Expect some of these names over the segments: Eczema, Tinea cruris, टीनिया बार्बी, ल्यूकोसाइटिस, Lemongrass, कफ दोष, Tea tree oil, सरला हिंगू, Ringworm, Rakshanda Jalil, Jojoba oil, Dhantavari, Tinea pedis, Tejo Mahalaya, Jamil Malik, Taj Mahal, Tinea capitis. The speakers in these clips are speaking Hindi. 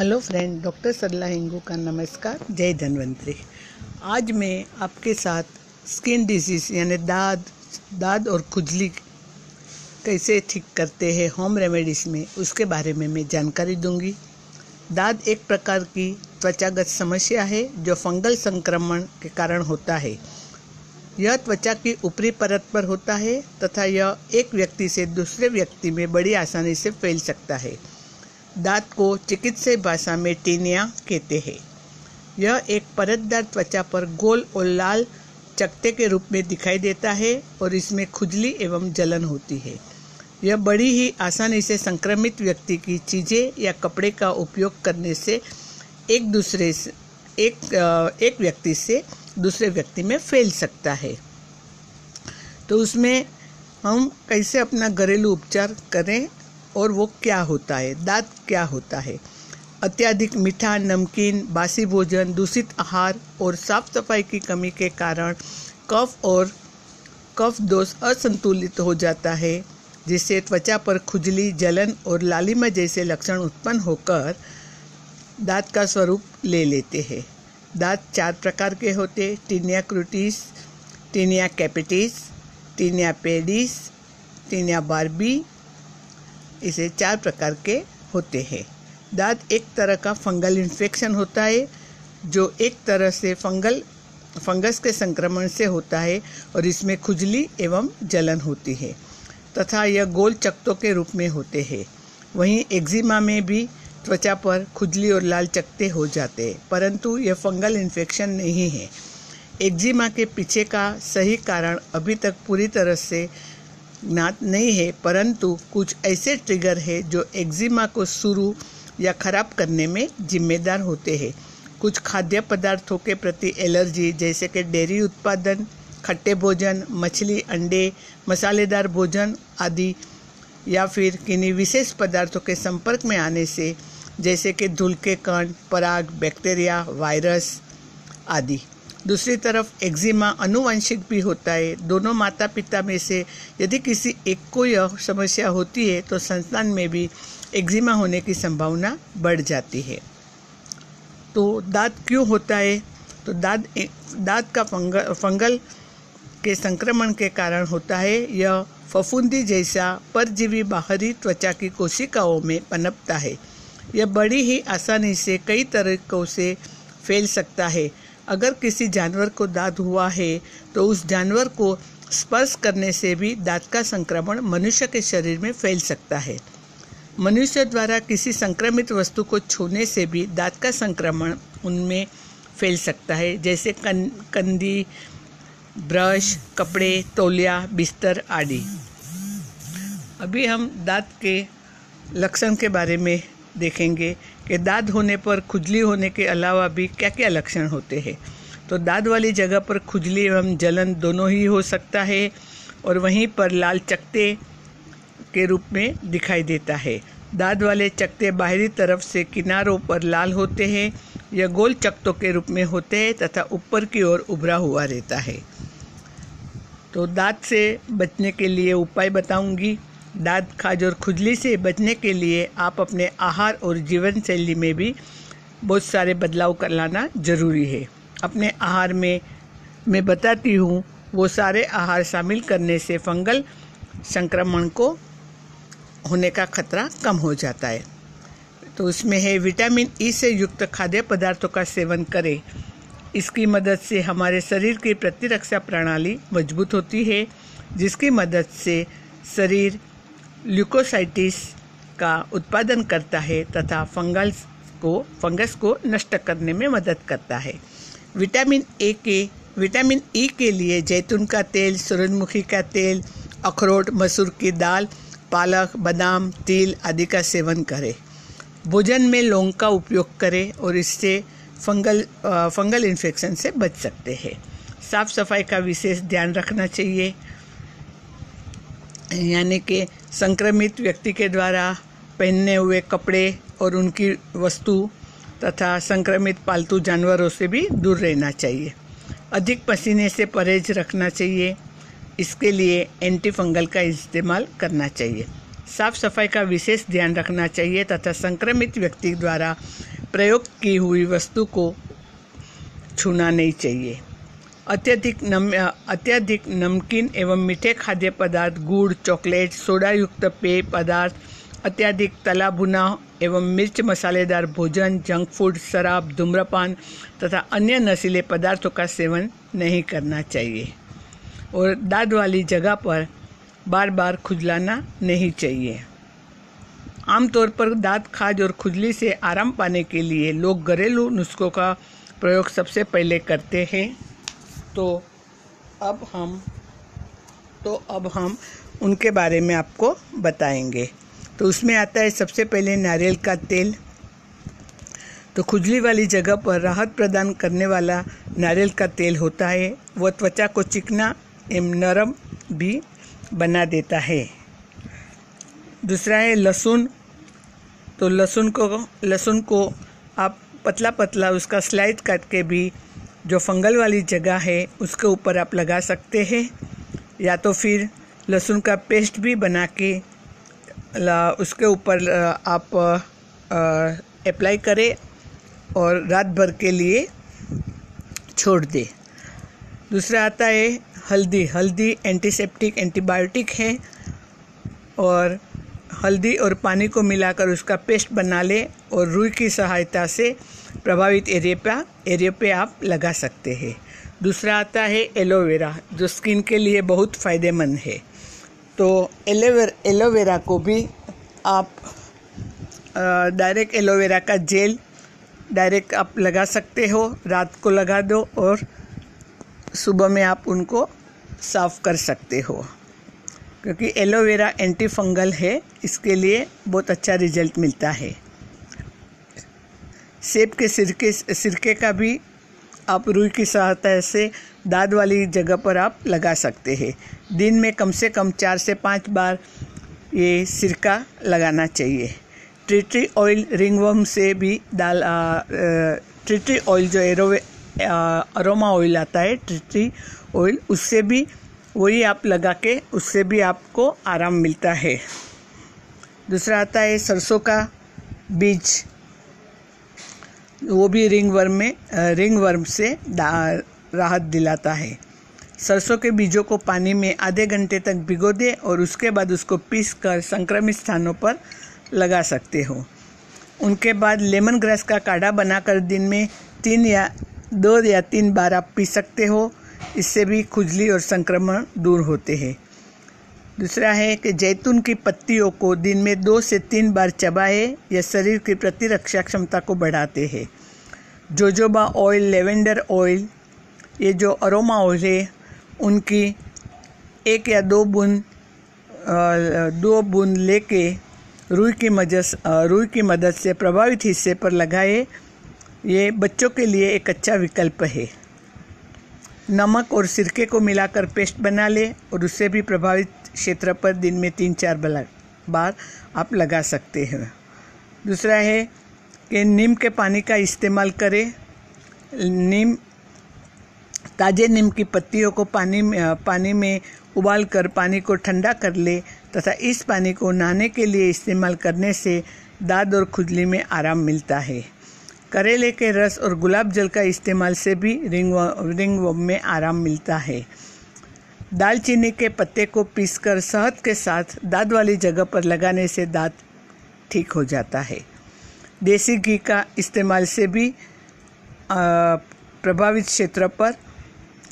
Hello friend, doctor सरला हिंगू का नमस्कार, जय धन्वंतरी। आज मैं आपके साथ स्किन डिजीज़ यानी दाद और खुजली कैसे ठीक करते हैं होम रेमेडीज़ में, उसके बारे में मैं जानकारी दूंगी। दाद एक प्रकार की त्वचागत समस्या है जो फंगल संक्रमण के कारण होता है। यह त्वचा की ऊपरी परत पर होता है तथा यह एक व्यक्ति से दूसरे व्यक्ति में बड़ी आसानी से फैल सकता है। दाद को चिकित्सीय भाषा में टीनिया कहते हैं। यह एक परतदार त्वचा पर गोल और लाल चकत्ते के रूप में दिखाई देता है और इसमें खुजली एवं जलन होती है। यह बड़ी ही आसानी से संक्रमित व्यक्ति की चीज़ें या कपड़े का उपयोग करने से एक व्यक्ति से दूसरे व्यक्ति में फैल सकता है। तो उसमें हम कैसे अपना घरेलू उपचार करें और वो क्या होता है, दाद क्या होता है। अत्यधिक मीठा, नमकीन, बासी भोजन, दूषित आहार और साफ सफाई की कमी के कारण कफ दोष असंतुलित हो जाता है, जिससे त्वचा पर खुजली, जलन और लालिमा जैसे लक्षण उत्पन्न होकर दाद का स्वरूप ले लेते हैं। दाद चार प्रकार के होते हैं: tinea cruris, tinea capitis, tinea pedis, टीनिया बार्बी। इसे चार प्रकार के होते हैं। दाद एक तरह का फंगल इन्फेक्शन होता है जो एक तरह से फंगस के संक्रमण से होता है और इसमें खुजली एवं जलन होती है तथा यह गोल चकत्तों के रूप में होते हैं। वहीं एक्जिमा में भी त्वचा पर खुजली और लाल चकत्ते हो जाते हैं, परंतु यह फंगल इन्फेक्शन नहीं है। एक्जिमा के पीछे का सही कारण अभी तक पूरी तरह से ज्ञात नहीं है, परंतु कुछ ऐसे ट्रिगर है जो एक्जिमा को शुरू या खराब करने में जिम्मेदार होते हैं। कुछ खाद्य पदार्थों के प्रति एलर्जी, जैसे कि डेयरी उत्पादन, खट्टे भोजन, मछली, अंडे, मसालेदार भोजन आदि, या फिर किन्हीं विशेष पदार्थों के संपर्क में आने से, जैसे कि धूल के कण, पराग, बैक्टीरिया, वायरस आदि। दूसरी तरफ एक्जिमा अनुवंशिक भी होता है। दोनों माता पिता में से यदि किसी एक को यह समस्या होती है तो संतान में भी एक्जिमा होने की संभावना बढ़ जाती है। तो दाद क्यों होता है? तो दाद का फंगल के संक्रमण के कारण होता है। यह फफूंदी जैसा परजीवी बाहरी त्वचा की कोशिकाओं में पनपता है। यह बड़ी ही आसानी से कई तरीकों से फैल सकता है। अगर किसी जानवर को दाद हुआ है तो उस जानवर को स्पर्श करने से भी दाद का संक्रमण मनुष्य के शरीर में फैल सकता है। मनुष्य द्वारा किसी संक्रमित वस्तु को छूने से भी दाद का संक्रमण उनमें फैल सकता है, जैसे कंदी, ब्रश, कपड़े, तौलिया, बिस्तर आदि। अभी हम दाद के लक्षण के बारे में देखेंगे कि दाद होने पर खुजली होने के अलावा भी क्या क्या लक्षण होते हैं। तो दाद वाली जगह पर खुजली एवं जलन दोनों ही हो सकता है और वहीं पर लाल चकत्ते के रूप में दिखाई देता है। दाद वाले चकत्ते बाहरी तरफ से किनारों पर लाल होते हैं या गोल चकत्तों के रूप में होते हैं तथा ऊपर की ओर उभरा हुआ रहता है। तो दाद से बचने के लिए उपाय बताऊँगी। दाद, खाज और खुजली से बचने के लिए आप अपने आहार और जीवन शैली में भी बहुत सारे बदलाव कर लाना जरूरी है। अपने आहार में मैं बताती हूँ, वो सारे आहार शामिल करने से फंगल संक्रमण को होने का खतरा कम हो जाता है। तो उसमें है विटामिन ई से युक्त खाद्य पदार्थों का सेवन करें। इसकी मदद से हमारे शरीर की प्रतिरक्षा प्रणाली मजबूत होती है, जिसकी मदद से शरीर ल्यूकोसाइटिस का उत्पादन करता है तथा फंगस को नष्ट करने में मदद करता है। विटामिन ई के लिए जैतून का तेल, सूरजमुखी का तेल, अखरोट, मसूर की दाल, पालक, बादाम, तिल आदि का सेवन करें। भोजन में लौंग का उपयोग करें और इससे फंगल इन्फेक्शन से बच सकते हैं। साफ सफाई का विशेष ध्यान रखना चाहिए, यानी कि संक्रमित व्यक्ति के द्वारा पहने हुए कपड़े और उनकी वस्तु तथा संक्रमित पालतू जानवरों से भी दूर रहना चाहिए। अधिक पसीने से परहेज रखना चाहिए, इसके लिए एंटी फंगल का इस्तेमाल करना चाहिए। साफ सफाई का विशेष ध्यान रखना चाहिए तथा संक्रमित व्यक्ति द्वारा प्रयोग की हुई वस्तु को छूना नहीं चाहिए। अत्यधिक नमकीन एवं मीठे खाद्य पदार्थ, गुड़, चॉकलेट, सोडायुक्त पेय पदार्थ, अत्यधिक तला भुना एवं मिर्च मसालेदार भोजन, जंक फूड, शराब, धूम्रपान तथा अन्य नशीले पदार्थों का सेवन नहीं करना चाहिए और दाद वाली जगह पर बार बार खुजलाना नहीं चाहिए। आमतौर पर दाद, खाज और खुजली से आराम पाने के लिए लोग घरेलू नुस्खों का प्रयोग सबसे पहले करते हैं। तो अब हम उनके बारे में आपको बताएंगे। तो उसमें आता है सबसे पहले नारियल का तेल। तो खुजली वाली जगह पर राहत प्रदान करने वाला नारियल का तेल होता है। वह त्वचा को चिकना एवं नरम भी बना देता है। दूसरा है लहसुन। तो लहसुन को आप पतला पतला उसका स्लाइस काट के भी जो फंगल वाली जगह है उसके ऊपर आप लगा सकते हैं, या तो फिर लहसुन का पेस्ट भी बना के उसके ऊपर आप अप्लाई करें और रात भर के लिए छोड़ दें। दूसरा आता है हल्दी। हल्दी एंटीसेप्टिक, एंटीबायोटिक है और हल्दी और पानी को मिलाकर उसका पेस्ट बना लें और रुई की सहायता से प्रभावित एरिया पे आप लगा सकते हैं। दूसरा आता है एलोवेरा, जो स्किन के लिए बहुत फ़ायदेमंद है। तो एलोवेरा को भी आप डायरेक्ट एलोवेरा का जेल डायरेक्ट आप लगा सकते हो, रात को लगा दो और सुबह में आप उनको साफ़ कर सकते हो, क्योंकि एलोवेरा एंटी फंगल है, इसके लिए बहुत अच्छा रिजल्ट मिलता है। सेब के सिरके का भी आप रुई की सहायता से दाद वाली जगह पर आप लगा सकते हैं। दिन में कम से कम 4 से 5 बार ये सिरका लगाना चाहिए। टी ट्री ऑयल रिंगवर्म से भी टी ट्री ऑयल जो अरोमा ऑयल आता है, टी ट्री ऑयल, उससे भी वही आप लगा के उससे भी आपको आराम मिलता है। दूसरा आता है सरसों का बीज, वो भी रिंगवर्म से राहत दिलाता है। सरसों के बीजों को पानी में आधे घंटे तक भिगो दें और उसके बाद उसको पीसकर संक्रमित स्थानों पर लगा सकते हो। उनके बाद लेमन ग्रास का काढ़ा बनाकर दिन में 2 या 3 बार आप पी सकते हो, इससे भी खुजली और संक्रमण दूर होते हैं। दूसरा है कि जैतून की पत्तियों को दिन में 2 से 3 बार चबाएं, यह शरीर की प्रतिरक्षा क्षमता को बढ़ाते हैं। जोजोबा ऑयल, लेवेंडर ऑयल, ये जो अरोमा ऑयल है, उनकी 1 या 2 बूंद लेके रुई की मदद से प्रभावित हिस्से पर लगाएं। ये बच्चों के लिए एक अच्छा विकल्प है। नमक और सिरके को मिलाकर पेस्ट बना लें और उससे भी प्रभावित क्षेत्र पर दिन में 3-4 बार आप लगा सकते हैं। दूसरा है कि नीम के पानी का इस्तेमाल करें। ताज़े नीम की पत्तियों को पानी में उबालकर पानी को ठंडा कर ले तथा इस पानी को नहाने के लिए इस्तेमाल करने से दाद और खुजली में आराम मिलता है। करेले के रस और गुलाब जल का इस्तेमाल से भी रिंगवर्म में आराम मिलता है। दालचीनी के पत्ते को पीसकर शहद के साथ दाद वाली जगह पर लगाने से दाद ठीक हो जाता है। देसी घी का इस्तेमाल से भी प्रभावित क्षेत्र पर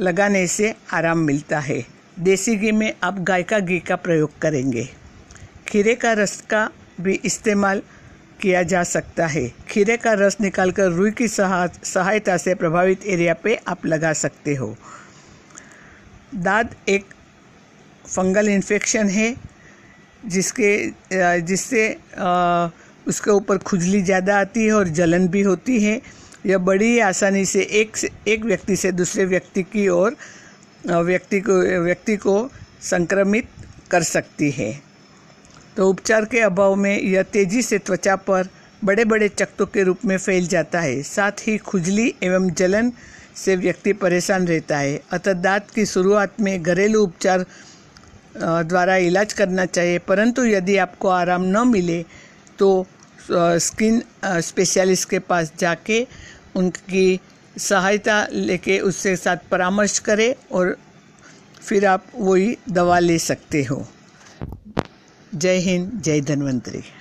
लगाने से आराम मिलता है। देसी घी में आप गाय का घी का प्रयोग करेंगे। खीरे का रस का भी इस्तेमाल किया जा सकता है। खीरे का रस निकालकर रुई की सहायता से प्रभावित एरिया पे आप लगा सकते हो। दाद एक फंगल इन्फेक्शन है जिससे उसके ऊपर खुजली ज़्यादा आती है और जलन भी होती है। यह बड़ी आसानी से एक व्यक्ति से दूसरे व्यक्ति की ओर व्यक्ति को संक्रमित कर सकती है। तो उपचार के अभाव में यह तेज़ी से त्वचा पर बड़े बड़े चकत्तों के रूप में फैल जाता है। साथ ही खुजली एवं जलन से व्यक्ति परेशान रहता है, अतः दाद की शुरुआत में घरेलू उपचार द्वारा इलाज करना चाहिए। परंतु यदि आपको आराम न मिले तो स्किन स्पेशलिस्ट के पास जाके उनकी सहायता लेके उसके साथ परामर्श करें और फिर आप वही दवा ले सकते हो। जय हिंद, जय धन्वंतरी।